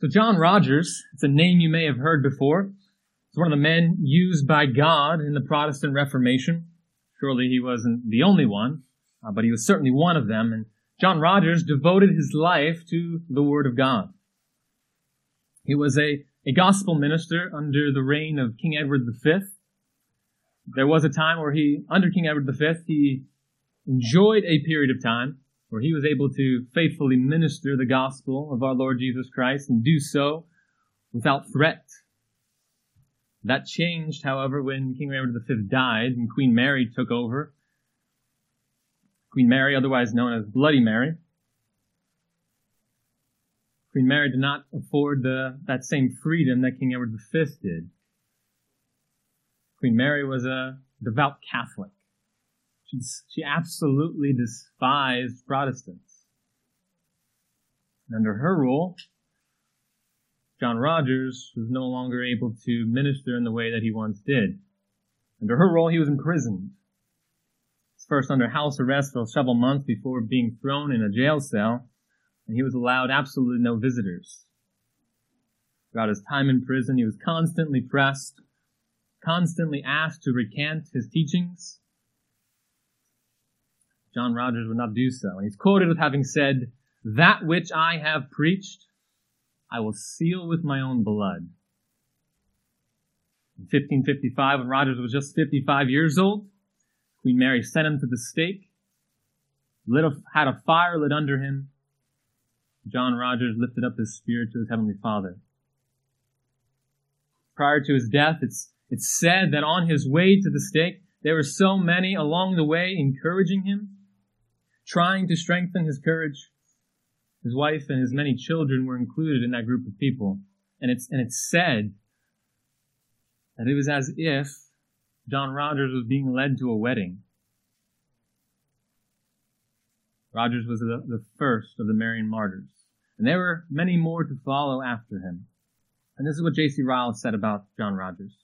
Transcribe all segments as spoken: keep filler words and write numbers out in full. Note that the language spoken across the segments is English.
So John Rogers, it's a name you may have heard before. It's one of the men used by God in the Protestant Reformation. Surely he wasn't the only one, uh, but he was certainly one of them. And John Rogers devoted his life to the Word of God. He was a, a gospel minister under the reign of King Edward the Fifth. There was a time where he, under King Edward the Fifth, he enjoyed a period of time where he was able to faithfully minister the gospel of our Lord Jesus Christ and do so without threat. That changed, however, when King Edward the Fifth died and Queen Mary took over. Queen Mary, otherwise known as Bloody Mary. Queen Mary did not afford the, that same freedom that King Edward the Fifth did. Queen Mary was a devout Catholic. She's, she absolutely despised Protestants. And under her rule, John Rogers was no longer able to minister in the way that he once did. Under her rule, he was imprisoned. He was first under house arrest for several months before being thrown in a jail cell, and he was allowed absolutely no visitors. Throughout his time in prison, he was constantly pressed, constantly asked to recant his teachings. John Rogers would not do so. And he's quoted with having said, "That which I have preached, I will seal with my own blood." In fifteen fifty-five, when Rogers was just fifty-five years old, Queen Mary sent him to the stake, lit a, had a fire lit under him. John Rogers lifted up his spirit to his Heavenly Father. Prior to his death, it's It's said that on his way to the stake, there were so many along the way encouraging him, trying to strengthen his courage. His wife and his many children were included in that group of people. And it's, and it's said that it was as if John Rogers was being led to a wedding. Rogers was the, the first of the Marian martyrs. And there were many more to follow after him. And this is what J C Ryle said about John Rogers.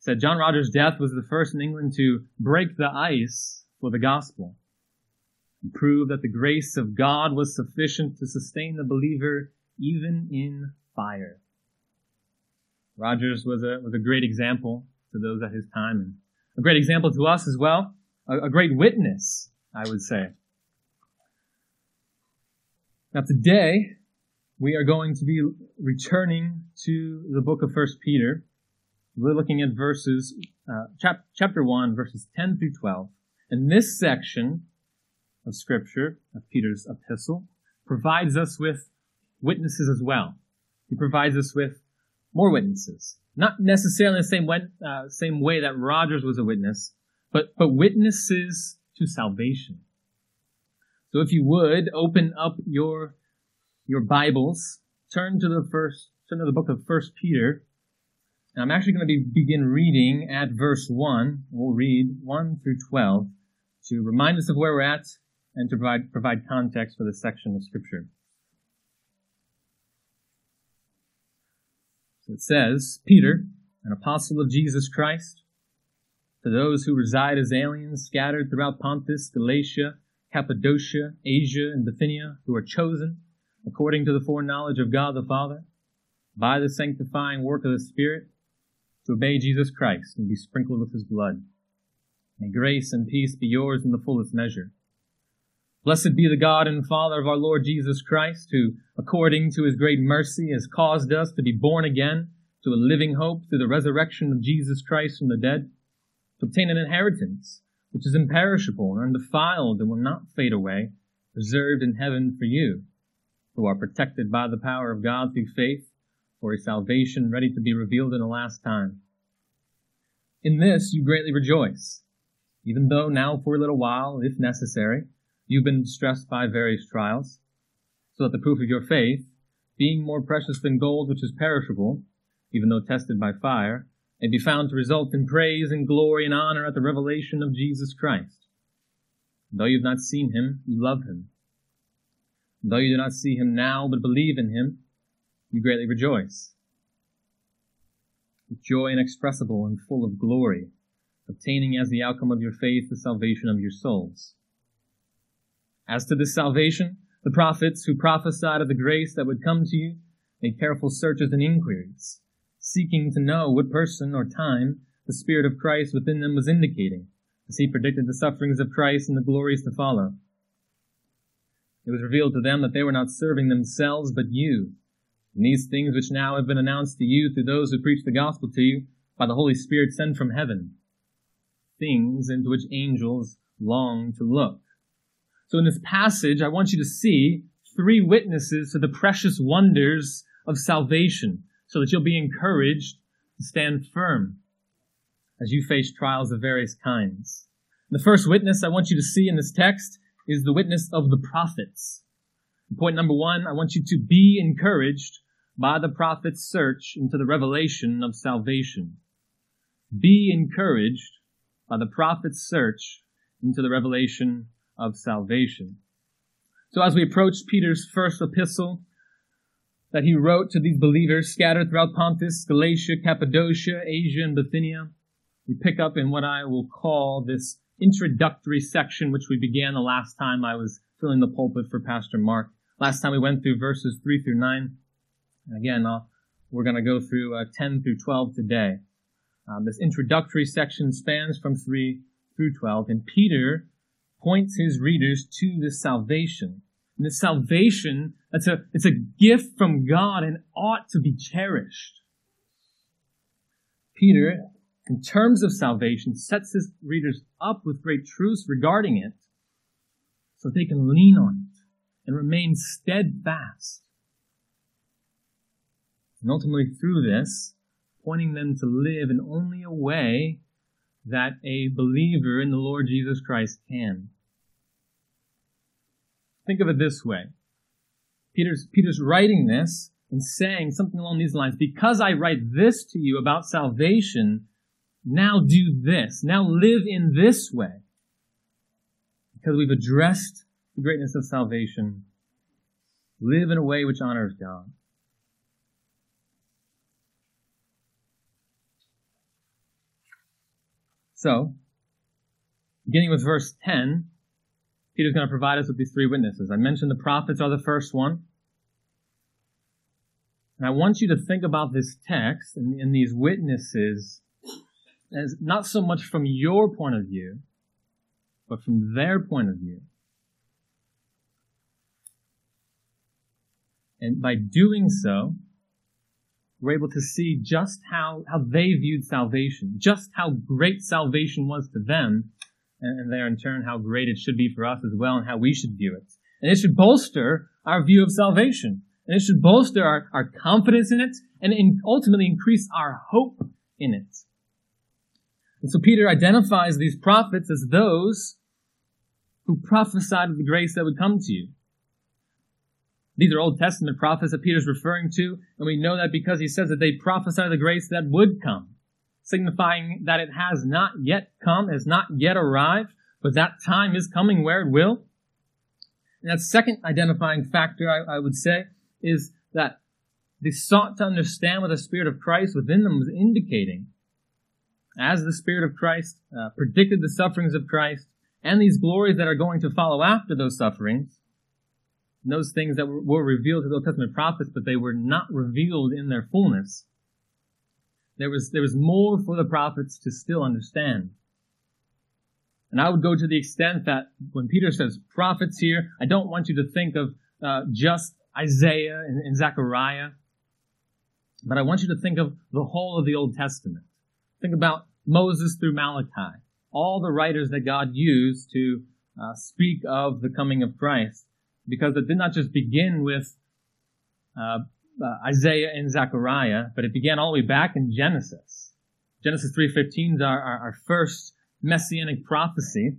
Said John Rogers' death was the first in England to break the ice for the gospel and prove that the grace of God was sufficient to sustain the believer even in fire. Rogers was a, was a great example to those at his time, and a great example to us as well, a, a great witness, I would say. Now today, we are going to be returning to the book of First Peter. We're looking at verses, uh, chap- chapter one, verses ten through twelve. And this section of Scripture, of Peter's epistle, provides us with witnesses as well. He provides us with more witnesses. Not necessarily the same way, uh, same way that Rogers was a witness, but, but witnesses to salvation. So if you would, open up your, your Bibles, turn to the first, turn to the book of First Peter. I'm actually going to be, begin reading at verse one. We'll read one through twelve to remind us of where we're at and to provide, provide context for this section of Scripture. So it says, "Peter, an apostle of Jesus Christ, to those who reside as aliens scattered throughout Pontus, Galatia, Cappadocia, Asia, and Bithynia, who are chosen according to the foreknowledge of God the Father, by the sanctifying work of the Spirit, to obey Jesus Christ and be sprinkled with his blood. May grace and peace be yours in the fullest measure. Blessed be the God and Father of our Lord Jesus Christ, who, according to his great mercy, has caused us to be born again to a living hope through the resurrection of Jesus Christ from the dead, to obtain an inheritance which is imperishable and undefiled and will not fade away, reserved in heaven for you, who are protected by the power of God through faith, for a salvation ready to be revealed in the last time. In this you greatly rejoice, even though now for a little while, if necessary, you've been distressed by various trials, so that the proof of your faith, being more precious than gold which is perishable, even though tested by fire, may be found to result in praise and glory and honor at the revelation of Jesus Christ. Though you've not seen him, you love him. Though you do not see him now, but believe in him, you greatly rejoice, with joy inexpressible and full of glory, obtaining as the outcome of your faith the salvation of your souls. As to this salvation, the prophets who prophesied of the grace that would come to you made careful searches and inquiries, seeking to know what person or time the Spirit of Christ within them was indicating, as he predicted the sufferings of Christ and the glories to follow. It was revealed to them that they were not serving themselves, but you. And these things which now have been announced to you through those who preach the gospel to you by the Holy Spirit sent from heaven, things into which angels long to look. So in this passage, I want you to see three witnesses to the precious wonders of salvation, so that you'll be encouraged to stand firm as you face trials of various kinds. The first witness I want you to see in this text is the witness of the prophets. Point number one, I want you to be encouraged by the prophet's search into the revelation of salvation. Be encouraged by the prophet's search into the revelation of salvation. So as we approach Peter's first epistle that he wrote to these believers scattered throughout Pontus, Galatia, Cappadocia, Asia, and Bithynia, we pick up in what I will call this introductory section, which we began the last time I was filling the pulpit for Pastor Mark. Last time we went through verses three through nine. And again, uh, we're going to go through uh, ten through twelve today. Um, this introductory section spans from three through twelve, and Peter points his readers to this salvation. And this salvation, that's a, it's a gift from God and ought to be cherished. Peter, in terms of salvation, sets his readers up with great truths regarding it, so that they can lean on it and remain steadfast. And ultimately through this, pointing them to live in only a way that a believer in the Lord Jesus Christ can. Think of it this way. Peter's, Peter's writing this and saying something along these lines. Because I write this to you about salvation, now do this. Now live in this way. Because we've addressed the greatness of salvation, live in a way which honors God. So, beginning with verse ten, Peter's going to provide us with these three witnesses. I mentioned the prophets are the first one. And I want you to think about this text and, and these witnesses as not so much from your point of view, but from their point of view. And by doing so, we're able to see just how, how they viewed salvation, just how great salvation was to them, and, and there in turn how great it should be for us as well and how we should view it. And it should bolster our view of salvation, and it should bolster our, our confidence in it, and in, ultimately increase our hope in it. And so Peter identifies these prophets as those who prophesied of the grace that would come to you. These are Old Testament prophets that Peter's referring to, and we know that because he says that they prophesied of the grace that would come, signifying that it has not yet come, has not yet arrived, but that time is coming where it will. And that second identifying factor, I, I would say, is that they sought to understand what the Spirit of Christ within them was indicating. As the Spirit of Christ uh, predicted the sufferings of Christ and these glories that are going to follow after those sufferings, and those things that were revealed to the Old Testament prophets, but they were not revealed in their fullness. There was, there was more for the prophets to still understand. And I would go to the extent that when Peter says prophets here, I don't want you to think of uh, just Isaiah and, and Zechariah, but I want you to think of the whole of the Old Testament. Think about Moses through Malachi, all the writers that God used to uh, speak of the coming of Christ. Because it did not just begin with uh, uh, Isaiah and Zechariah, but it began all the way back in Genesis. Genesis three fifteen is our, our, our first messianic prophecy.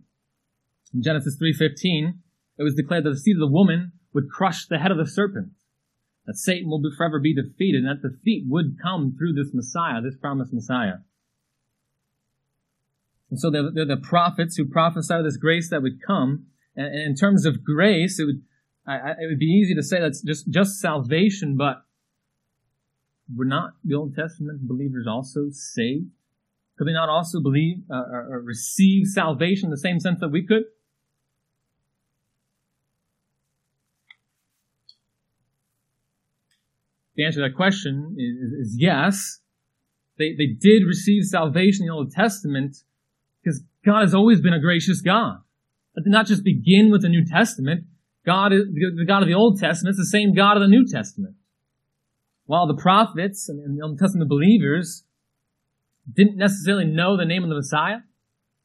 In Genesis three fifteen, it was declared that the seed of the woman would crush the head of the serpent, that Satan will forever be defeated, and that defeat would come through this Messiah, this promised Messiah. And so they're, they're the prophets who prophesied this grace that would come. And, and in terms of grace, it would I, it would be easy to say that's just, just salvation, but were not the Old Testament believers also saved? Could they not also believe uh, or, or receive salvation in the same sense that we could? the answer to that question is, is yes. They, they did receive salvation in the Old Testament because God has always been a gracious God. That did not just begin with the New Testament. God is, the God of the Old Testament is the same God of the New Testament. While the prophets and the Old Testament believers didn't necessarily know the name of the Messiah,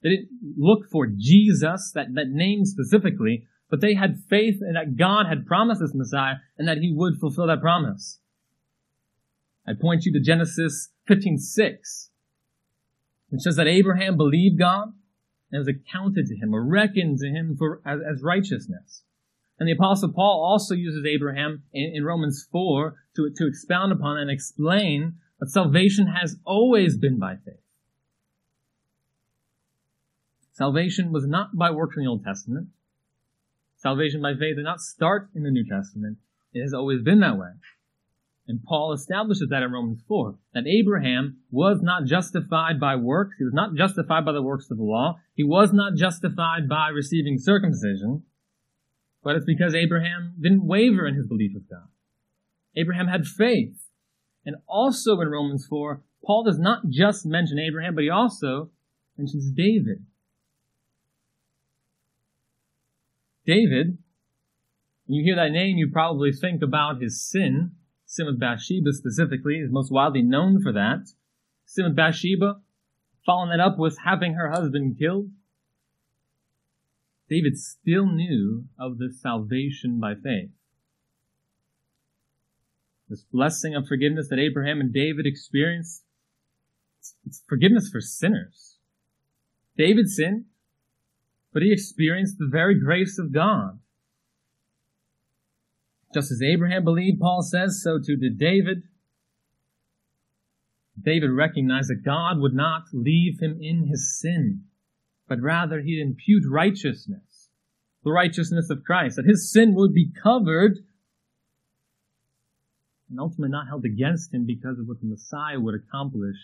they didn't look for Jesus, that, that name specifically, but they had faith in that God had promised this Messiah and that he would fulfill that promise. I point you to Genesis fifteen six, which says that Abraham believed God and was accounted to him or reckoned to him for as, as righteousness. And the Apostle Paul also uses Abraham in, in Romans four to, to expound upon and explain that salvation has always been by faith. Salvation was not by works in the Old Testament. Salvation by faith did not start in the New Testament. It has always been that way. And Paul establishes that in Romans four, that Abraham was not justified by works. He was not justified by the works of the law. He was not justified by receiving circumcision. But it's because Abraham didn't waver in his belief of God. Abraham had faith. And also in Romans four, Paul does not just mention Abraham, but he also mentions David. David, when you hear that name, you probably think about his sin, sin with Bathsheba specifically, is most widely known for that. Sin with Bathsheba, following that up with having her husband killed. David still knew of this salvation by faith. This blessing of forgiveness that Abraham and David experienced, it's forgiveness for sinners. David sinned, but he experienced the very grace of God. Just as Abraham believed, Paul says, so too did David. David recognized that God would not leave him in his sin, but rather he'd impute righteousness, the righteousness of Christ, that his sin would be covered and ultimately not held against him because of what the Messiah would accomplish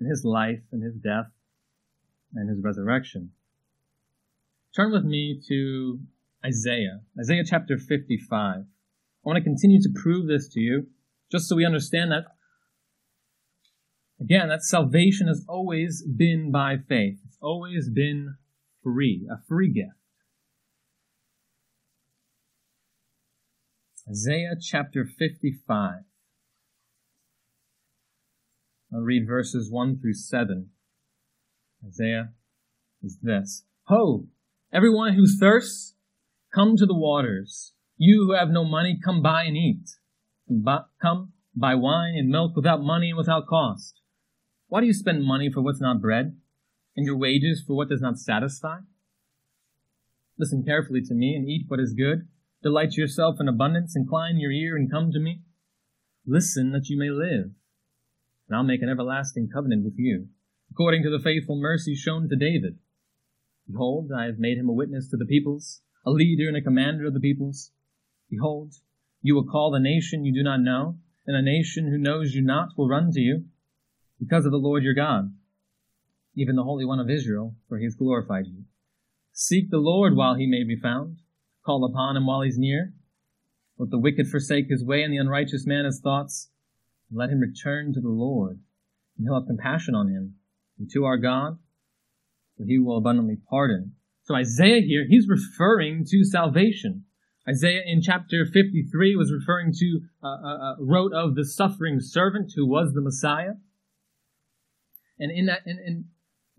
in his life and his death and his resurrection. Turn with me to Isaiah, Isaiah chapter fifty-five. I want to continue to prove this to you, just so we understand that, again, that salvation has always been by faith. It's always been free, a free gift. Isaiah chapter fifty-five. I'll read verses one through seven. Isaiah is this. Ho! Everyone who thirsts, come to the waters. You who have no money, come buy and eat. Come buy wine and milk without money and without cost. Why do you spend money for what's not bread, and your wages for what does not satisfy? Listen carefully to me and eat what is good. Delight yourself in abundance. Incline your ear and come to me. Listen that you may live, and I'll make an everlasting covenant with you, according to the faithful mercy shown to David. Behold, I have made him a witness to the peoples, a leader and a commander of the peoples. Behold, you will call the nation you do not know, and a nation who knows you not will run to you, because of the Lord your God, even the Holy One of Israel, for he has glorified you. Seek the Lord while he may be found. Call upon him while he is near. Let the wicked forsake his way, and the unrighteous man his thoughts. And let him return to the Lord, and he'll have compassion on him, and to our God, that he will abundantly pardon. So Isaiah here, he's referring to salvation. Isaiah in chapter fifty-three was referring to, uh, uh, wrote of the suffering servant who was the Messiah. And in that, in, in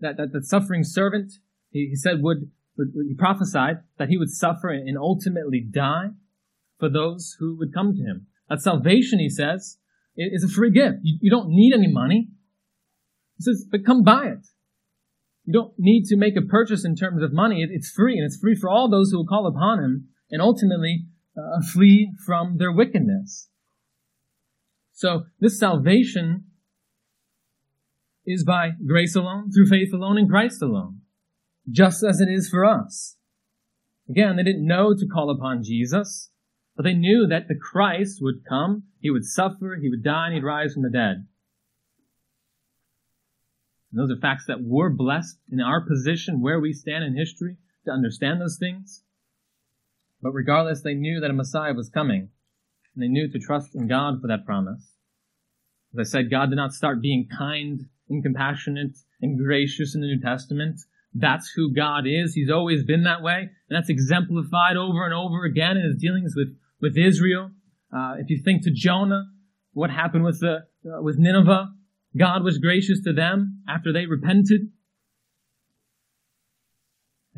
that, that, that suffering servant, he, he said would, would, he prophesied that he would suffer and ultimately die for those who would come to him. That salvation, he says, is a free gift. You, you don't need any money. He says, but come buy it. You don't need to make a purchase in terms of money. It's free, and it's free for all those who will call upon him and ultimately uh, flee from their wickedness. So this salvation is by grace alone, through faith alone, in Christ alone, just as it is for us. Again, they didn't know to call upon Jesus, but they knew that the Christ would come, he would suffer, he would die, and he'd rise from the dead. And those are facts that we're blessed in our position where we stand in history to understand those things. But regardless, they knew that a Messiah was coming. and they knew to trust in God for that promise. As I said, God did not start being kind and compassionate and gracious in the New Testament. That's who God is. He's always been that way, and that's exemplified over and over again in his dealings with, with Israel. Uh, if you think to Jonah, what happened with, the, uh, with Nineveh, God was gracious to them after they repented.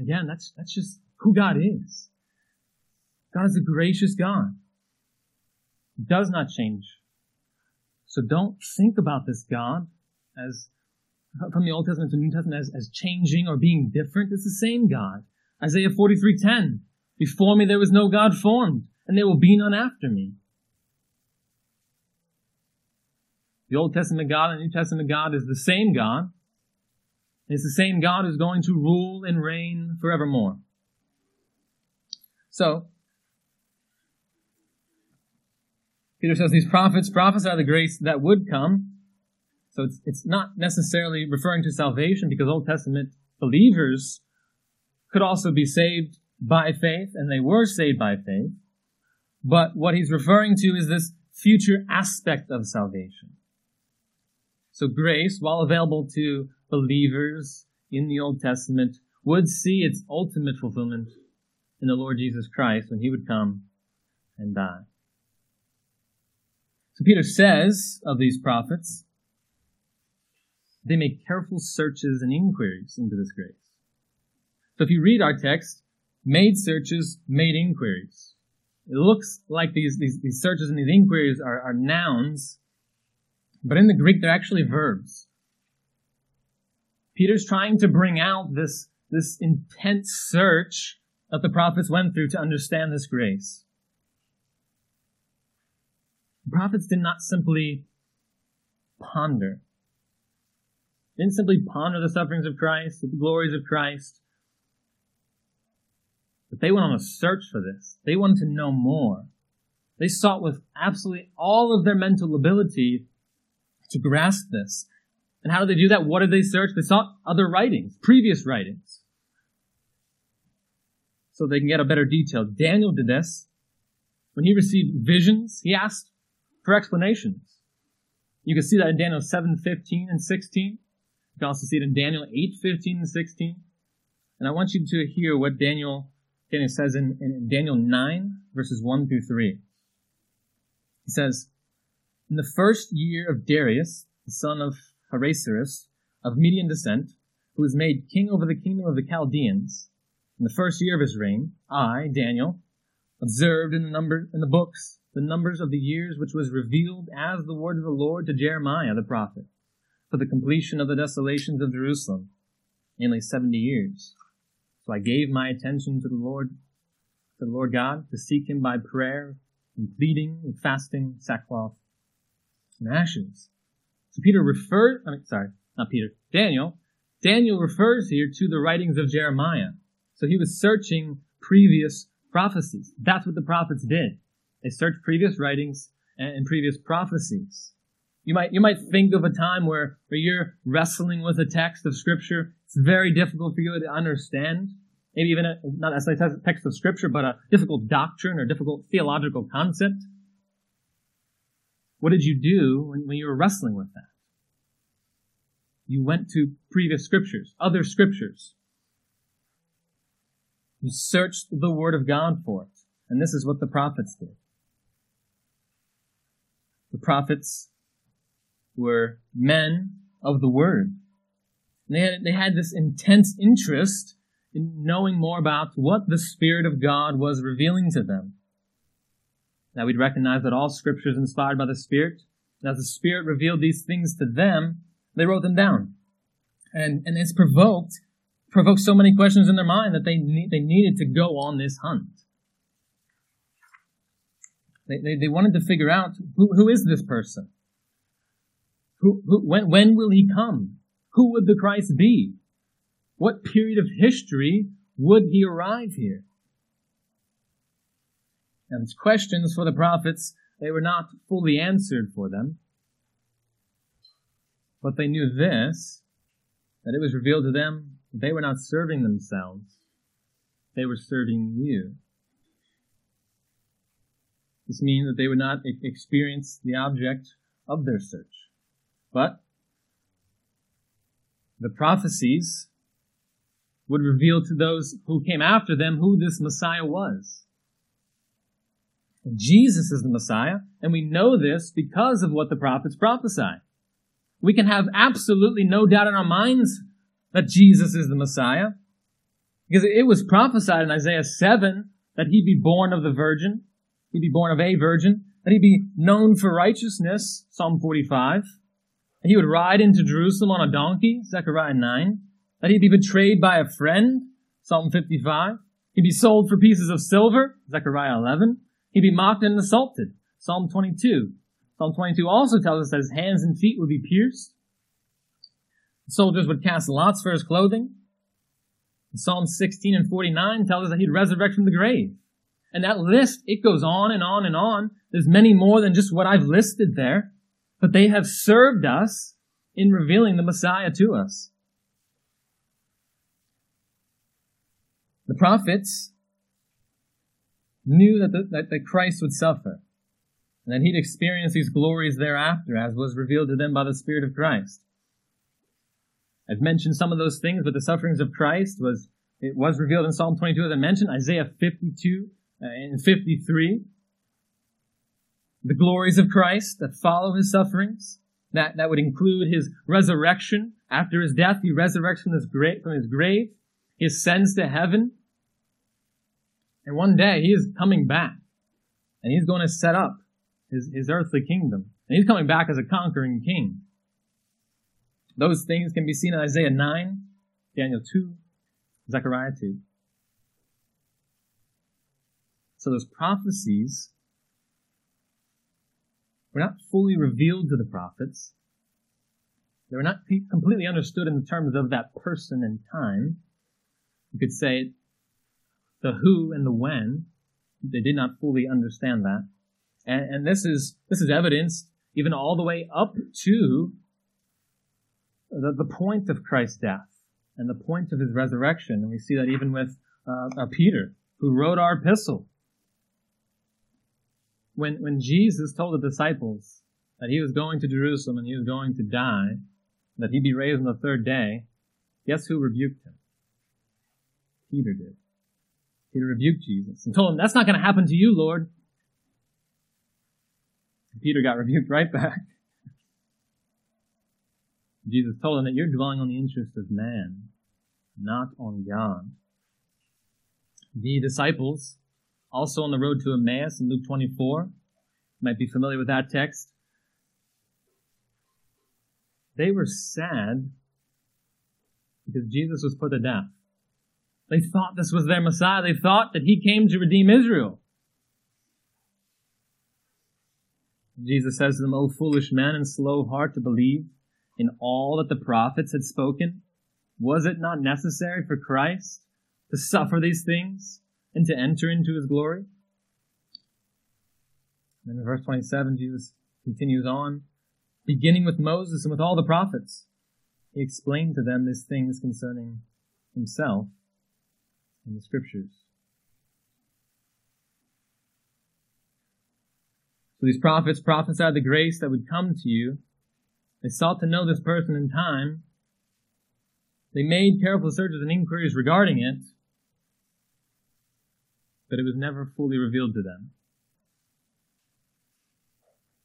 Again, that's that's just who God is. God is a gracious God. He does not change. So don't think about this God as from the Old Testament to the New Testament as, as changing or being different. It's the same God. Isaiah forty-three ten. Before me there was no God formed, and there will be none after me. The Old Testament God and the New Testament God is the same God. It's the same God who's going to rule and reign forevermore. So, Peter says these prophets prophesy the grace that would come. So it's, it's not necessarily referring to salvation, because Old Testament believers could also be saved by faith, and they were saved by faith. But what he's referring to is this future aspect of salvation. So grace, while available to believers in the Old Testament, would see its ultimate fulfillment in the Lord Jesus Christ when he would come and die. So Peter says of these prophets, they make careful searches and inquiries into this grace. So if you read our text, made searches, made inquiries. It looks like these, these, these searches and these inquiries are, are nouns, but in the Greek, they're actually verbs. Peter's trying to bring out this, this intense search that the prophets went through to understand this grace. The prophets did not simply ponder. They didn't simply ponder the sufferings of Christ, the glories of Christ. But they went on a search for this. They wanted to know more. They sought with absolutely all of their mental ability to grasp this. And how did they do that? What did they search? They sought other writings, previous writings, so they can get a better detail. Daniel did this. When he received visions, he asked for explanations. You can see that in Daniel seven fifteen and sixteen. You can also see it in Daniel eight fifteen and sixteen. And I want you to hear what Daniel, Daniel says in, in Daniel nine, verses one through three. He says, in the first year of Darius, the son of Ahasuerus, of Median descent, who was made king over the kingdom of the Chaldeans, in the first year of his reign, I, Daniel, observed in the number in the books the numbers of the years which was revealed as the word of the Lord to Jeremiah the prophet, for the completion of the desolations of Jerusalem, namely seventy years. So I gave my attention to the Lord, to the Lord God, to seek him by prayer, and pleading, and fasting, sackcloth, and ashes. So Peter refers, I mean, sorry, not Peter, Daniel. Daniel refers here to the writings of Jeremiah. So he was searching previous prophecies. That's what the prophets did. They searched previous writings and, and previous prophecies. You might, you might think of a time where, where you're wrestling with a text of Scripture. It's very difficult for you to understand. Maybe even a, not necessarily a text of Scripture, but a difficult doctrine or difficult theological concept. What did you do when, when you were wrestling with that? You went to previous scriptures, other scriptures. You searched the Word of God for it. And this is what the prophets did. The prophets were men of the Word. And they had, they had this intense interest in knowing more about what the Spirit of God was revealing to them. Now we'd recognize that all Scripture is inspired by the Spirit. And as the Spirit revealed these things to them, they wrote them down. And and it's provoked, provoked so many questions in their mind that they need, they needed to go on this hunt. They they, they wanted to figure out, who, who is this person? Who, who when, when will he come? Who would the Christ be? What period of history would he arrive here? Now, these questions for the prophets, they were not fully answered for them. But they knew this, that it was revealed to them that they were not serving themselves. They were serving you. This means that they would not experience the object of their search. But the prophecies would reveal to those who came after them who this Messiah was. Jesus is the Messiah, and we know this because of what the prophets prophesy. We can have absolutely no doubt in our minds that Jesus is the Messiah, because it was prophesied in Isaiah seven that he'd be born of the virgin, he'd be born of a virgin, that he'd be known for righteousness, Psalm forty-five, that he would ride into Jerusalem on a donkey, Zechariah nine, that he'd be betrayed by a friend, Psalm fifty-five, he'd be sold for pieces of silver, Zechariah eleven, he'd be mocked and insulted, Psalm twenty-two. Psalm twenty-two also tells us that his hands and feet would be pierced. The soldiers would cast lots for his clothing. And Psalm sixteen and forty-nine tells us that he'd resurrect from the grave. And that list, it goes on and on and on. There's many more than just what I've listed there. But they have served us in revealing the Messiah to us. The prophets knew that, the, that, that Christ would suffer, and that he'd experience these glories thereafter, as was revealed to them by the Spirit of Christ. I've mentioned some of those things, but the sufferings of Christ was it was revealed in Psalm twenty-two, as I mentioned, Isaiah fifty-two and fifty-three. The glories of Christ that follow his sufferings, that, that would include his resurrection. After his death, he resurrects from his grave, from his grave. He ascends to heaven. And one day he is coming back, and he's going to set up his, his earthly kingdom. And he's coming back as a conquering king. Those things can be seen in Isaiah nine, Daniel two, Zechariah two. So those prophecies were not fully revealed to the prophets. They were not completely understood in terms of that person and time. You could say it. The who and the when, they did not fully understand that. And, and this is this is evidenced even all the way up to the, the point of Christ's death and the point of his resurrection. And we see that even with uh, uh, Peter, who wrote our epistle. When, when Jesus told the disciples that he was going to Jerusalem and he was going to die, that he'd be raised on the third day, guess who rebuked him? Peter did. Peter rebuked Jesus and told him, that's not going to happen to you, Lord. And Peter got rebuked right back. Jesus told him that you're dwelling on the interest of man, not on God. The disciples, also on the road to Emmaus in Luke twenty-four, you might be familiar with that text. They were sad because Jesus was put to death. They thought this was their Messiah. They thought that he came to redeem Israel. Jesus says to them, O foolish men and slow of heart to believe in all that the prophets had spoken. Was it not necessary for Christ to suffer these things and to enter into his glory? And in verse twenty-seven, Jesus continues on, beginning with Moses and with all the prophets. He explained to them these things concerning himself in the scriptures. So these prophets prophesied the grace that would come to you. They sought to know this person in time. They made careful searches and inquiries regarding it, but it was never fully revealed to them.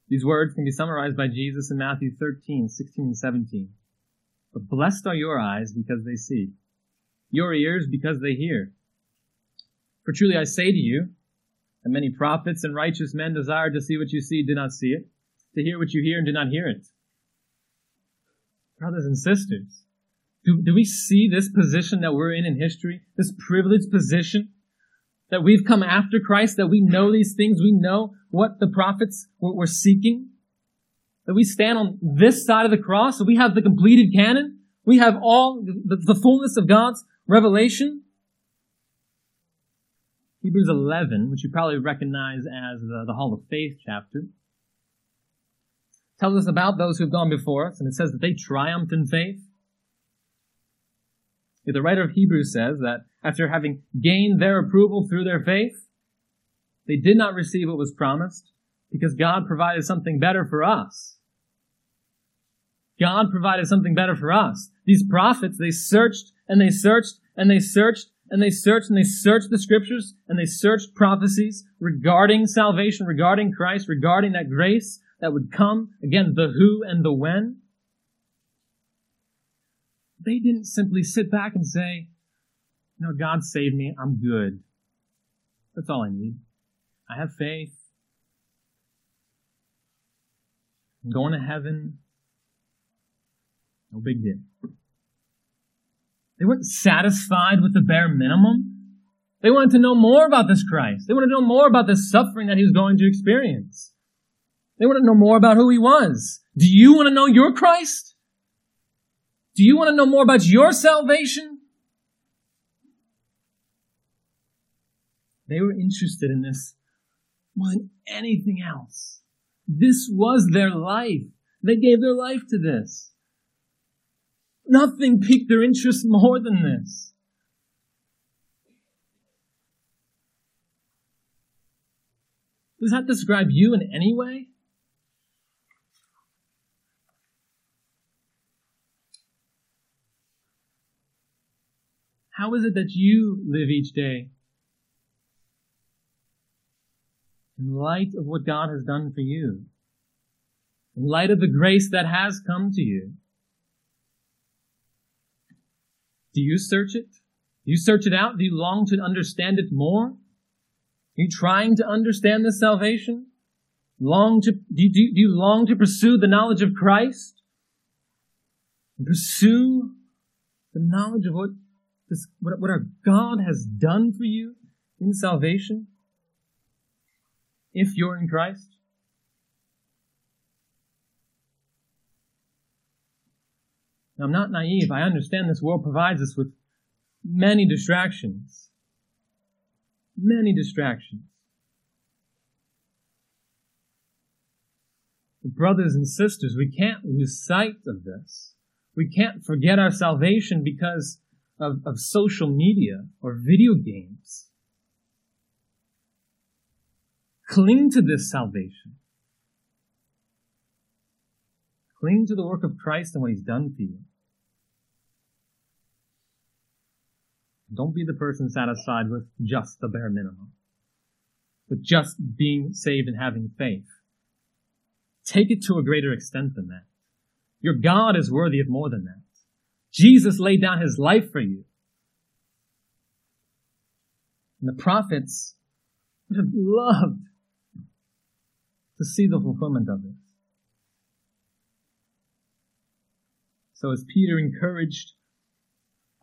These words can be summarized by Jesus in Matthew thirteen, sixteen, and seventeen. But blessed are your eyes because they see, your ears because they hear. For truly I say to you, that many prophets and righteous men desired to see what you see, did not see it, to hear what you hear, and did not hear it. Brothers and sisters, do, do we see this position that we're in in history, this privileged position, that we've come after Christ, that we know these things, we know what the prophets were seeking, that we stand on this side of the cross, that we have the completed canon, we have all the, the fullness of God's revelation? Hebrews eleven, which you probably recognize as the, the Hall of Faith chapter, tells us about those who have gone before us, and it says that they triumphed in faith. The writer of Hebrews says that after having gained their approval through their faith, They did not receive what was promised because God provided something better for us. God provided something better for us. These prophets, they searched and they searched and they searched and they searched and they searched the scriptures and they searched prophecies regarding salvation, regarding Christ, regarding that grace that would come. Again, the who and the when. They didn't simply sit back and say, "No, God saved me. I'm good. That's all I need. I have faith. I'm going to heaven. No big deal." They weren't satisfied with the bare minimum. They wanted to know more about this Christ. They wanted to know more about this suffering that he was going to experience. They wanted to know more about who he was. Do you want to know your Christ? Do you want to know more about your salvation? They were interested in this more than anything else. This was their life. They gave their life to this. Nothing piqued their interest more than this. Does that describe you in any way? How is it that you live each day? In light of what God has done for you. In light of the grace that has come to you. Do you search it? Do you search it out? Do you long to understand it more? Are you trying to understand this salvation? Long to, do you, do you long to pursue the knowledge of Christ? And pursue the knowledge of what, this, what, what our God has done for you in salvation? If you're in Christ? Now, I'm not naive. I understand this world provides us with many distractions. Many distractions. But brothers and sisters, we can't lose sight of this. We can't forget our salvation because of, of social media or video games. Cling to this salvation. Cling to the work of Christ and what he's done for you. Don't be the person satisfied with just the bare minimum, with just being saved and having faith. Take it to a greater extent than that. Your God is worthy of more than that. Jesus laid down his life for you. And the prophets would have loved to see the fulfillment of it. So as Peter encouraged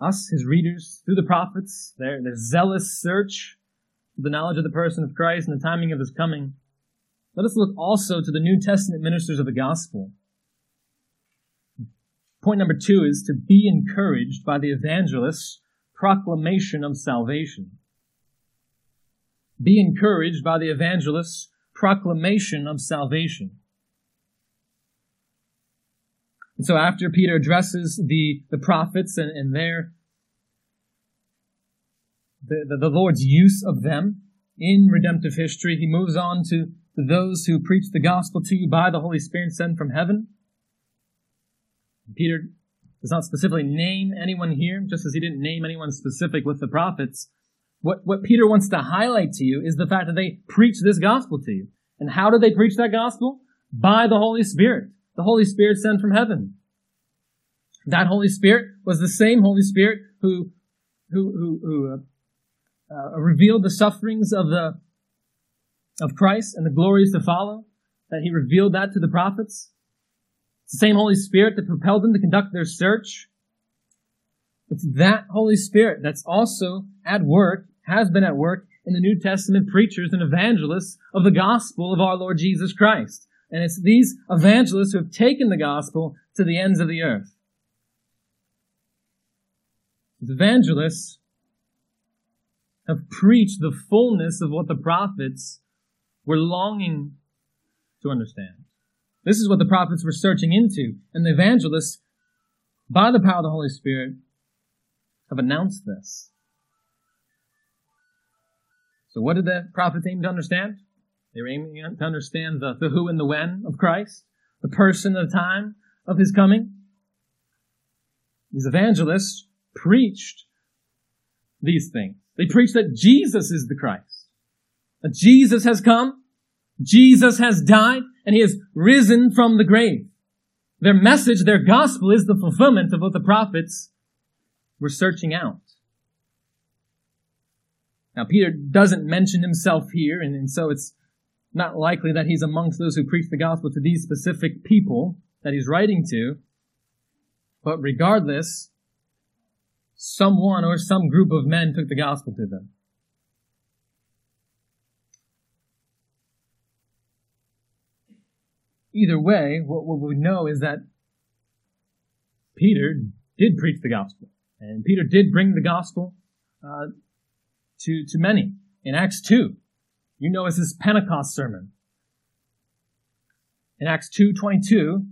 us, his readers, through the prophets, their, their zealous search for the knowledge of the person of Christ and the timing of his coming, let us look also to the New Testament ministers of the gospel. Point number two is to be encouraged by the evangelist's proclamation of salvation. Be encouraged by the evangelist's proclamation of salvation. And so after Peter addresses the, the prophets and, and their the, the, the Lord's use of them in redemptive history, he moves on to those who preach the gospel to you by the Holy Spirit sent from heaven. Peter does not specifically name anyone here, just as he didn't name anyone specific with the prophets. What, what Peter wants to highlight to you is the fact that they preach this gospel to you. And how did they preach that gospel? By the Holy Spirit. The Holy Spirit sent from heaven. That Holy Spirit was the same Holy Spirit who who, who, who uh, uh, revealed the sufferings of the of Christ and the glories to follow, that he revealed that to the prophets. It's the same Holy Spirit that propelled them to conduct their search. It's that Holy Spirit that's also at work, has been at work, in the New Testament preachers and evangelists of the gospel of our Lord Jesus Christ. And it's these evangelists who have taken the gospel to the ends of the earth. The evangelists have preached the fullness of what the prophets were longing to understand. This is what the prophets were searching into. And the evangelists, by the power of the Holy Spirit, have announced this. So what did the prophets aim to understand? They were aiming to understand the, the who and the when of Christ, the person and the time of his coming. These evangelists preached these things. They preached that Jesus is the Christ, that Jesus has come, Jesus has died, and he has risen from the grave. Their message, their gospel, is the fulfillment of what the prophets were searching out. Now, Peter doesn't mention himself here, and, and so it's not likely that he's amongst those who preach the gospel to these specific people that he's writing to. But regardless, someone or some group of men took the gospel to them. Either way, what, what we know is that Peter did preach the gospel. And Peter did bring the gospel uh, to, to many. In Acts two, you know it's his Pentecost sermon. In Acts two twenty-two,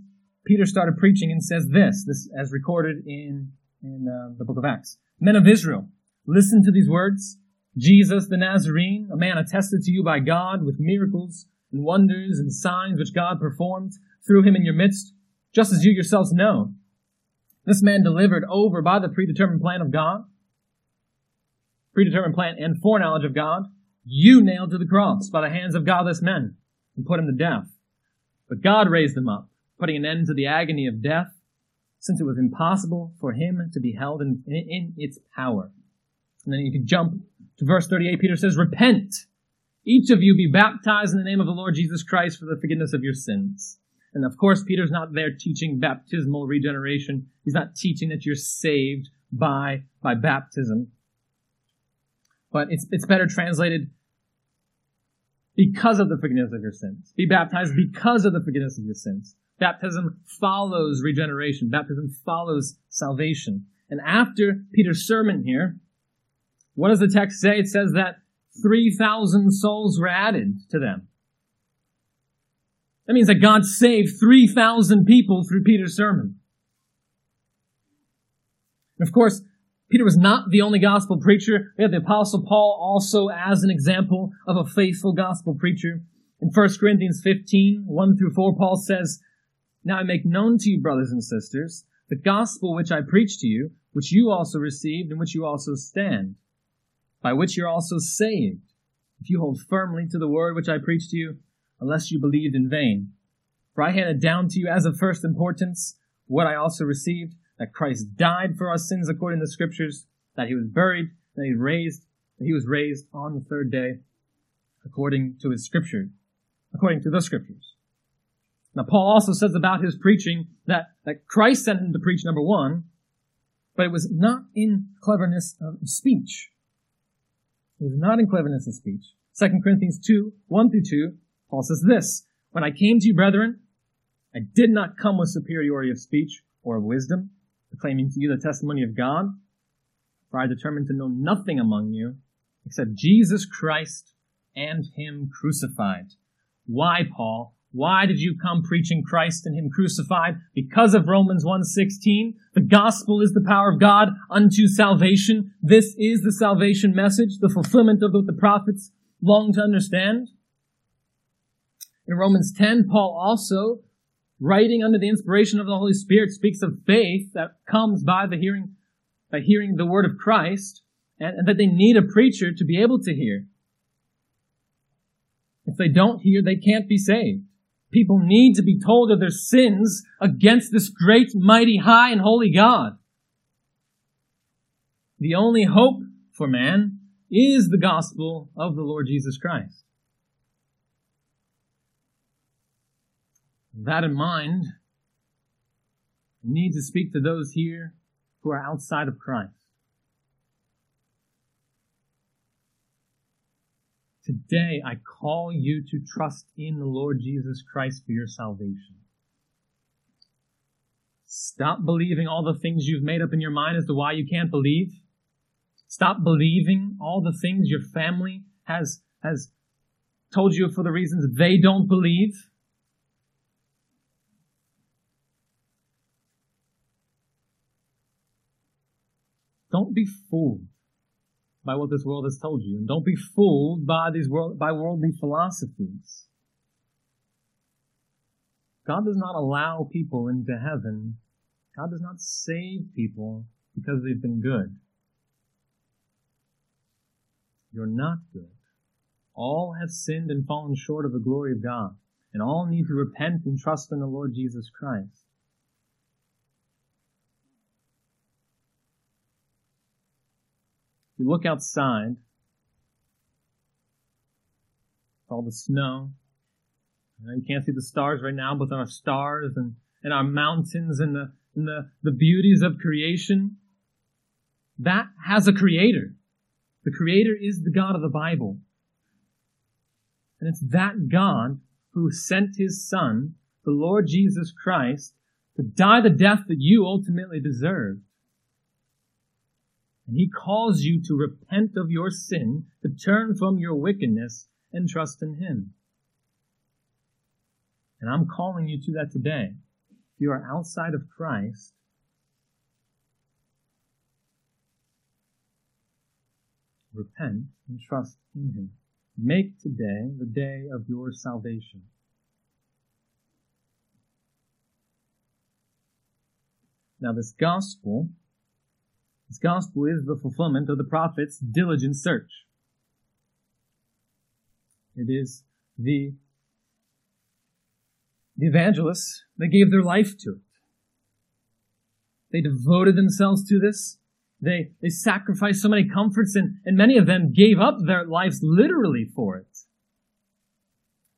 Peter started preaching and says this, this as recorded in, in uh, the book of Acts. Men of Israel, listen to these words. Jesus the Nazarene, a man attested to you by God with miracles and wonders and signs which God performed through him in your midst, just as you yourselves know. This man delivered over by the predetermined plan of God, predetermined plan and foreknowledge of God, you nailed to the cross by the hands of godless men and put him to death. But God raised him up, putting an end to the agony of death, since it was impossible for him to be held in, in, in its power. And then you can jump to verse thirty-eight. Peter says, repent. Each of you be baptized in the name of the Lord Jesus Christ for the forgiveness of your sins. And of course, Peter's not there teaching baptismal regeneration. He's not teaching that you're saved by, by baptism. But it's, it's better translated because of the forgiveness of your sins. Be baptized because of the forgiveness of your sins. Baptism follows regeneration. Baptism follows salvation. And after Peter's sermon here, what does the text say? It says that three thousand souls were added to them. That means that God saved three thousand people through Peter's sermon. And of course, Peter was not the only gospel preacher. We have the Apostle Paul also as an example of a faithful gospel preacher. In First Corinthians fifteen, one through four, Paul says, now I make known to you, brothers and sisters, the gospel which I preached to you, which you also received, in which you also stand, by which you're also saved, if you hold firmly to the word which I preached to you, unless you believed in vain. For I handed down to you as of first importance what I also received, that Christ died for our sins according to the Scriptures, that he was buried, that he raised, that he was raised on the third day according to his Scripture, according to the Scriptures. Now, Paul also says about his preaching that, that Christ sent him to preach, number one, but it was not in cleverness of speech. It was not in cleverness of speech. Second Corinthians two, one through two, Paul says this, when I came to you, brethren, I did not come with superiority of speech or of wisdom, proclaiming to you the testimony of God, for I determined to know nothing among you except Jesus Christ and him crucified. Why, Paul? Why did you come preaching Christ and him crucified? Because of Romans one sixteen, the gospel is the power of God unto salvation. This is the salvation message, the fulfillment of what the prophets long to understand. In Romans ten, Paul also, writing under the inspiration of the Holy Spirit, speaks of faith that comes by the hearing, by hearing the word of Christ, and, and that they need a preacher to be able to hear. If they don't hear, they can't be saved. People need to be told of their sins against this great, mighty, high, and holy God. The only hope for man is the gospel of the Lord Jesus Christ. With that in mind, we need to speak to those here who are outside of Christ. Today, I call you to trust in the Lord Jesus Christ for your salvation. Stop believing all the things you've made up in your mind as to why you can't believe. Stop believing all the things your family has, has told you for the reasons they don't believe. Don't be fooled by what this world has told you. And don't be fooled by these world, by worldly philosophies. God does not allow people into heaven. God does not save people because they've been good. You're not good. All have sinned and fallen short of the glory of God, and all need to repent and trust in the Lord Jesus Christ. You look outside, all the snow. You can't see the stars right now, but there are stars and, and our mountains and, the, and the, the beauties of creation. That has a creator. The creator is the God of the Bible. And it's that God who sent his son, the Lord Jesus Christ, to die the death that you ultimately deserved. And he calls you to repent of your sin, to turn from your wickedness, and trust in him. And I'm calling you to that today. If you are outside of Christ, repent and trust in him. Make today the day of your salvation. Now this gospel... This gospel is the fulfillment of the prophet's diligent search. It is the, the evangelists that gave their life to it. They devoted themselves to this. They, they sacrificed so many comforts, and, and many of them gave up their lives literally for it.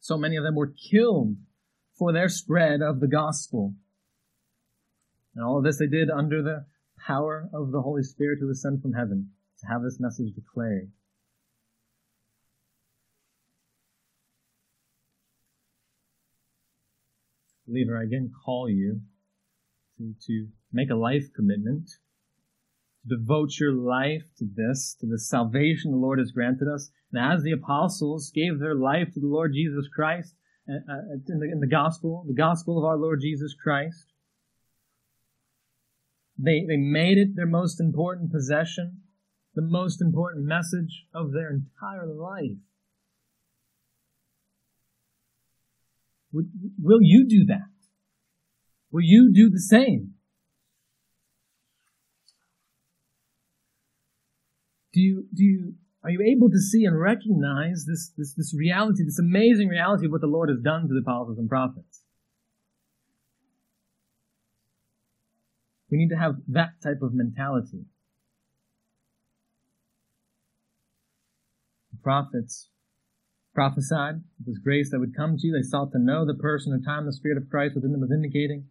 So many of them were killed for their spread of the gospel. And all of this they did under the power of the Holy Spirit who was sent from heaven to have this message declared. Believer, I again call you to, to make a life commitment, to devote your life to this, to the salvation the Lord has granted us. And as the apostles gave their life to the Lord Jesus Christ uh, in, the, in the gospel, the gospel of our Lord Jesus Christ, They, they made it their most important possession, the most important message of their entire life. Will, will you do that? Will you do the same? Do you, do you, are you able to see and recognize this, this, this reality, this amazing reality of what the Lord has done to the apostles and prophets? We need to have that type of mentality. The prophets prophesied this grace that would come to you. They sought to know the person and time the Spirit of Christ within them was indicating.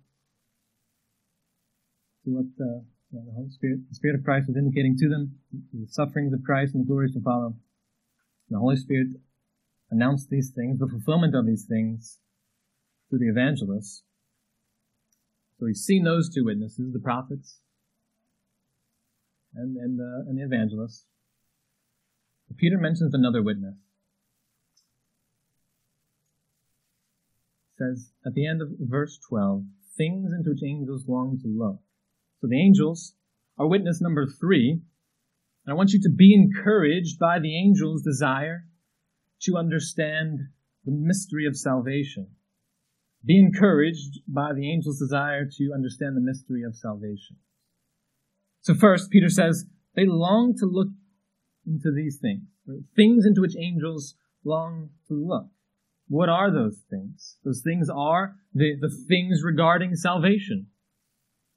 To what the, you know, the Holy Spirit, the Spirit of Christ was indicating to them, the sufferings of Christ and the glories to follow. And the Holy Spirit announced these things, the fulfillment of these things, through the evangelists. So we've seen those two witnesses, the prophets and, and, the, and the evangelists. But Peter mentions another witness. It says at the end of verse twelve, things into which angels long to look. So the angels are witness number three. And I want you to be encouraged by the angels' desire to understand the mystery of salvation. Be encouraged by the angel's desire to understand the mystery of salvation. So first, Peter says, they long to look into these things, things into which angels long to look. What are those things? Those things are the, the things regarding salvation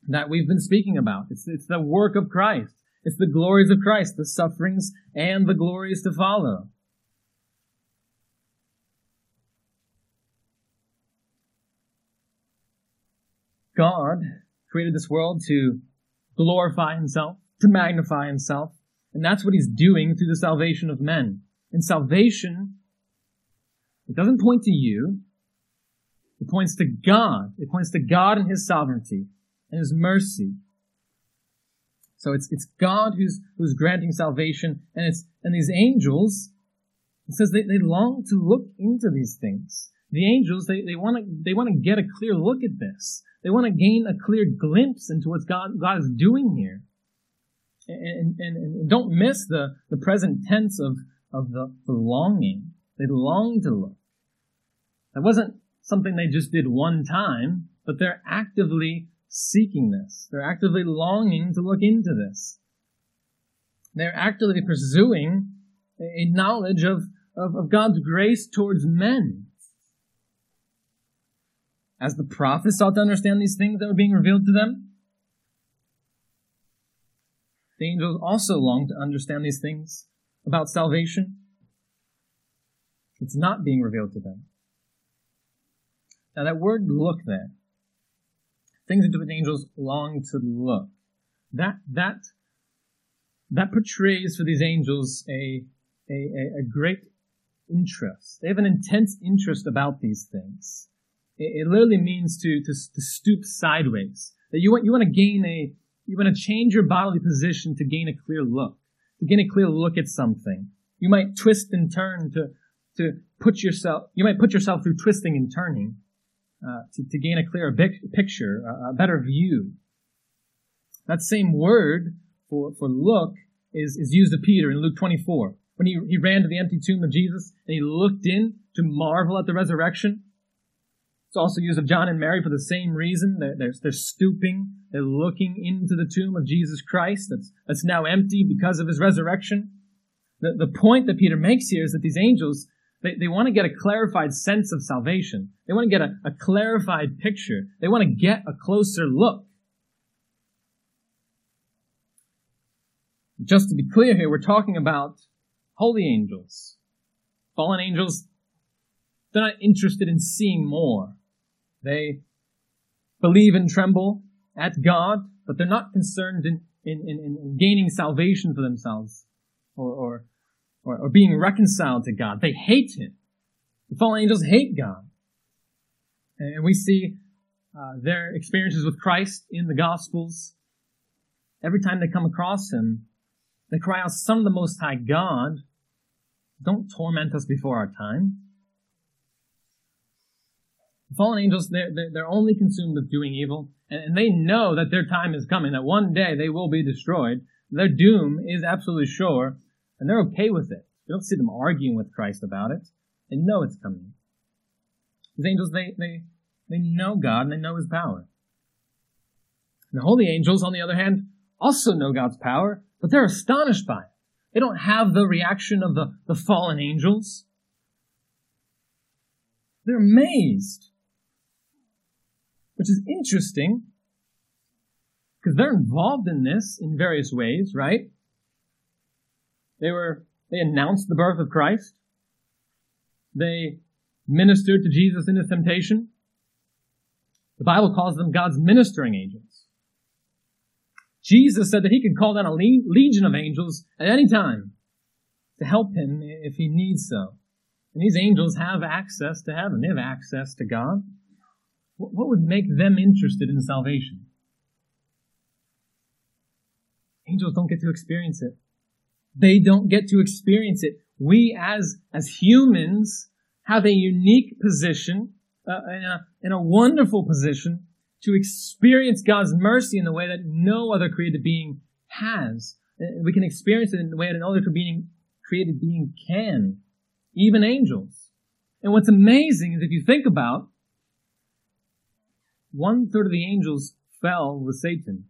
that we've been speaking about. It's, it's the work of Christ. It's the glories of Christ, the sufferings and the glories to follow. God created this world to glorify himself, to magnify himself, and that's what he's doing through the salvation of men. And salvation, it doesn't point to you, it points to God. It points to God and his sovereignty and his mercy. So it's it's God who's who's granting salvation, and it's and these angels, it says they, they long to look into these things. The angels, they they want to they want to get a clear look at this. They want to gain a clear glimpse into what God, God is doing here. And, and, and don't miss the, the present tense of, of the longing. They long to look. That wasn't something they just did one time, but they're actively seeking this. They're actively longing to look into this. They're actively pursuing a knowledge of, of, of God's grace towards men. As the prophets sought to understand these things that were being revealed to them, the angels also long to understand these things about salvation. It's not being revealed to them. Now that word look there, things into which angels long to look, that that that portrays for these angels a, a, a great interest. They have an intense interest about these things. It, it literally means to, to, to stoop sideways. That you want you want to gain a you want to change your bodily position to gain a clear look, to gain a clear look at something. You might twist and turn to to put yourself. You might put yourself through twisting and turning. Uh, to, to gain a clearer bic- picture, uh, a better view. That same word for, for look is, is used of Peter in Luke twenty-four. When he, he ran to the empty tomb of Jesus and he looked in to marvel at the resurrection. It's also used of John and Mary for the same reason. They're, they're, they're stooping, they're looking into the tomb of Jesus Christ that's, that's now empty because of his resurrection. The, the point that Peter makes here is that these angels, They, they want to get a clarified sense of salvation. They want to get a, a clarified picture. They want to get a closer look. Just to be clear here, we're talking about holy angels. Fallen angels, they're not interested in seeing more. They believe and tremble at God, but they're not concerned in, in, in, in gaining salvation for themselves or, or Or, or being reconciled to God. They hate him. The fallen angels hate God. And we see uh, their experiences with Christ in the Gospels. Every time they come across him, they cry out, "Son of the Most High God, don't torment us before our time." The fallen angels, they're, they're only consumed with doing evil, and they know that their time is coming, that one day they will be destroyed. Their doom is absolutely sure. And they're okay with it. You don't see them arguing with Christ about it. They know it's coming. These angels, they they they know God and they know his power. And the holy angels, on the other hand, also know God's power, but they're astonished by it. They don't have the reaction of the, the fallen angels. They're amazed. Which is interesting, because they're involved in this in various ways, right? They were, they announced the birth of Christ. They ministered to Jesus in his temptation. The Bible calls them God's ministering angels. Jesus said that he could call down a legion of angels at any time to help him if he needs so. And these angels have access to heaven. They have access to God. What would make them interested in salvation? Angels don't get to experience it. They don't get to experience it. We as, as humans have a unique position, uh, and, a, and a wonderful position to experience God's mercy in the way that no other created being has. We can experience it in the way that no other being, created being can, even angels. And what's amazing is if you think about, one third of the angels fell with Satan.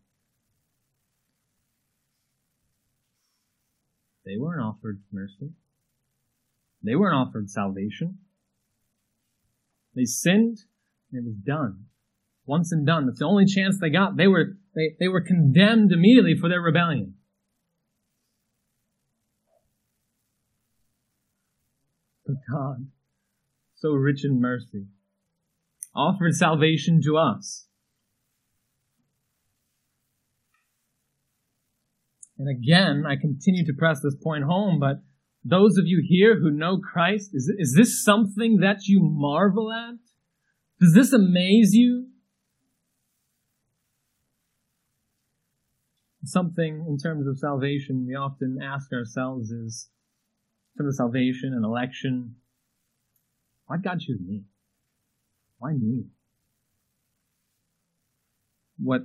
They weren't offered mercy. They weren't offered salvation. They sinned, and it was done. Once and done. That's the only chance they got. They were, they, they were condemned immediately for their rebellion. But God, so rich in mercy, offered salvation to us. And again, I continue to press this point home, but those of you here who know Christ, is, is this something that you marvel at? Does this amaze you? Something in terms of salvation we often ask ourselves is, in terms of salvation and election, why'd God choose me? Why me? What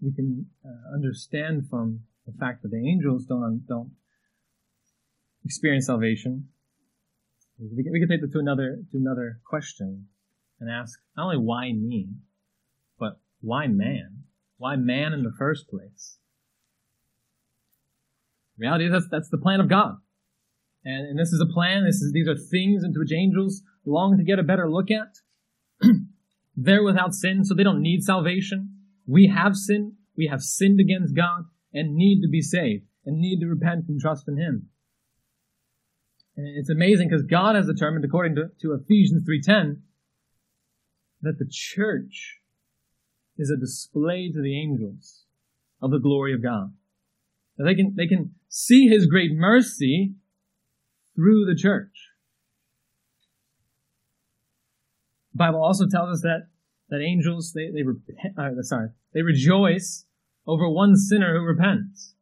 we can uh, understand from the fact that the angels don't don't experience salvation. We can, we can take that to another to another question and ask not only why me, but why man? Why man in the first place? The reality is that's that's the plan of God, and and this is a plan. This is these are things into which angels long to get a better look at. They're without sin, so they don't need salvation. We have sinned. We have sinned against God and need to be saved and need to repent and trust in Him. And it's amazing because God has determined, according to, to Ephesians three ten, that the church is a display to the angels of the glory of God. Now they can, they can see His great mercy through the church. The Bible also tells us that, that angels, they, they repent, uh, sorry, they rejoice over one sinner who repents.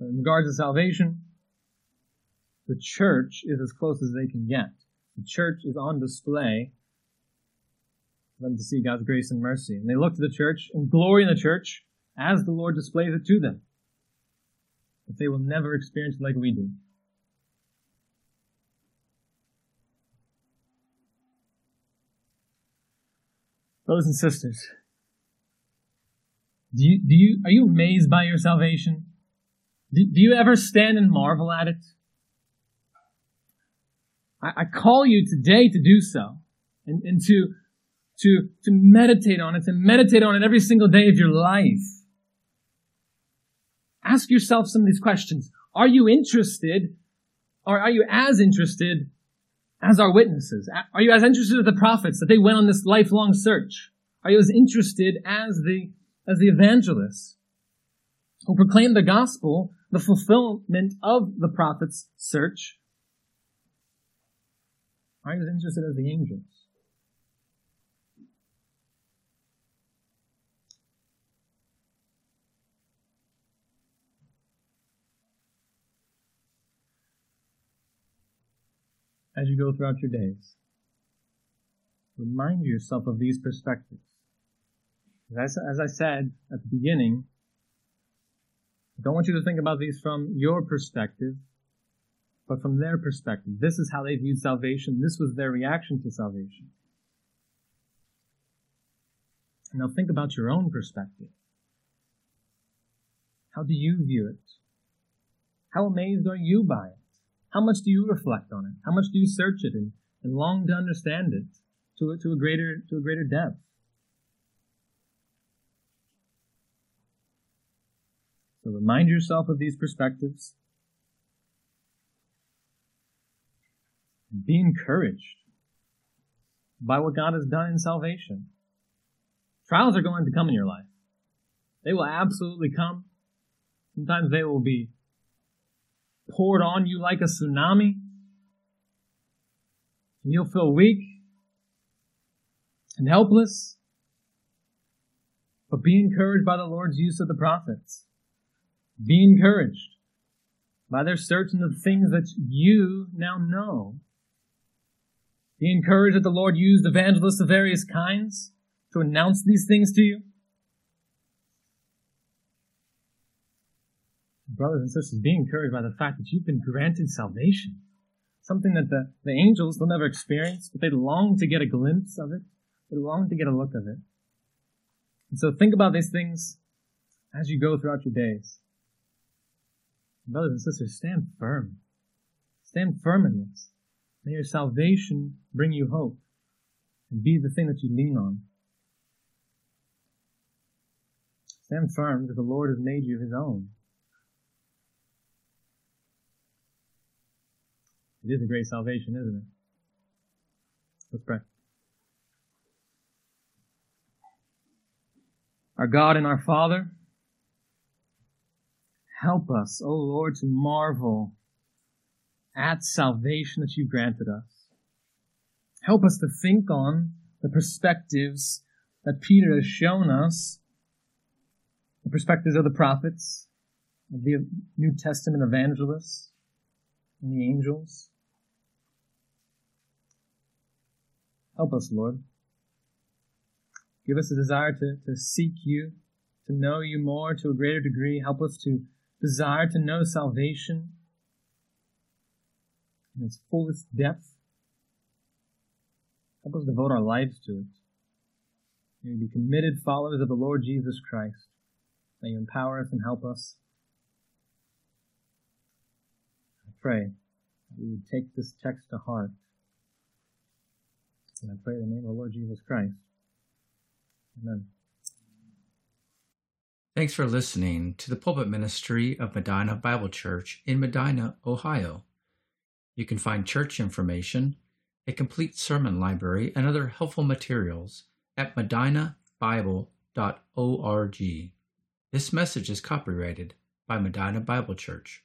In regards to salvation, the church is as close as they can get. The church is on display for them to see God's grace and mercy. And they look to the church and glory in the church as the Lord displays it to them. But they will never experience it like we do. Brothers and sisters, do you, do you, are you amazed by your salvation? Do, do you ever stand and marvel at it? I, I call you today to do so and, and to, to, to meditate on it, to meditate on it every single day of your life. Ask yourself some of these questions. Are you interested, or are you as interested as our witnesses? Are you as interested as the prophets that they went on this lifelong search? Are you as interested as the as the evangelists who proclaimed the gospel, the fulfillment of the prophets' search? Are you as interested as the angels? As you go throughout your days, remind yourself of these perspectives. As I, as I said at the beginning, I don't want you to think about these from your perspective, but from their perspective. This is how they viewed salvation. This was their reaction to salvation. Now think about your own perspective. How do you view it? How amazed are you by it? How much do you reflect on it? How much do you search it and, and long to understand it to a, to a greater to a greater depth? So remind yourself of these perspectives. And be encouraged by what God has done in salvation. Trials are going to come in your life. They will absolutely come. Sometimes they will be poured on you like a tsunami, and you'll feel weak and helpless. But be encouraged by the Lord's use of the prophets. Be encouraged by their search into the things that you now know. Be encouraged that the Lord used evangelists of various kinds to announce these things to you. Brothers and sisters, be encouraged by the fact that you've been granted salvation. Something that the, the angels will never experience, but they long to get a glimpse of it. They long to get a look of it. And so think about these things as you go throughout your days. Brothers and sisters, stand firm. Stand firm in this. May your salvation bring you hope and be the thing that you lean on. Stand firm because the Lord has made you His own. It is a great salvation, isn't it? Let's pray. Our God and our Father, help us, O Lord, to marvel at salvation that you've granted us. Help us to think on the perspectives that Peter has shown us, the perspectives of the prophets, of the New Testament evangelists, and the angels. Help us, Lord. Give us a desire to, to seek you, to know you more to a greater degree. Help us to desire to know salvation in its fullest depth. Help us devote our lives to it. May we be committed followers of the Lord Jesus Christ. May you empower us and help us. I pray that we would take this text to heart. And I pray in the name of the Lord Jesus Christ. Amen. Thanks for listening to the pulpit ministry of Medina Bible Church in Medina, Ohio. You can find church information, a complete sermon library, and other helpful materials at medina bible dot org. This message is copyrighted by Medina Bible Church.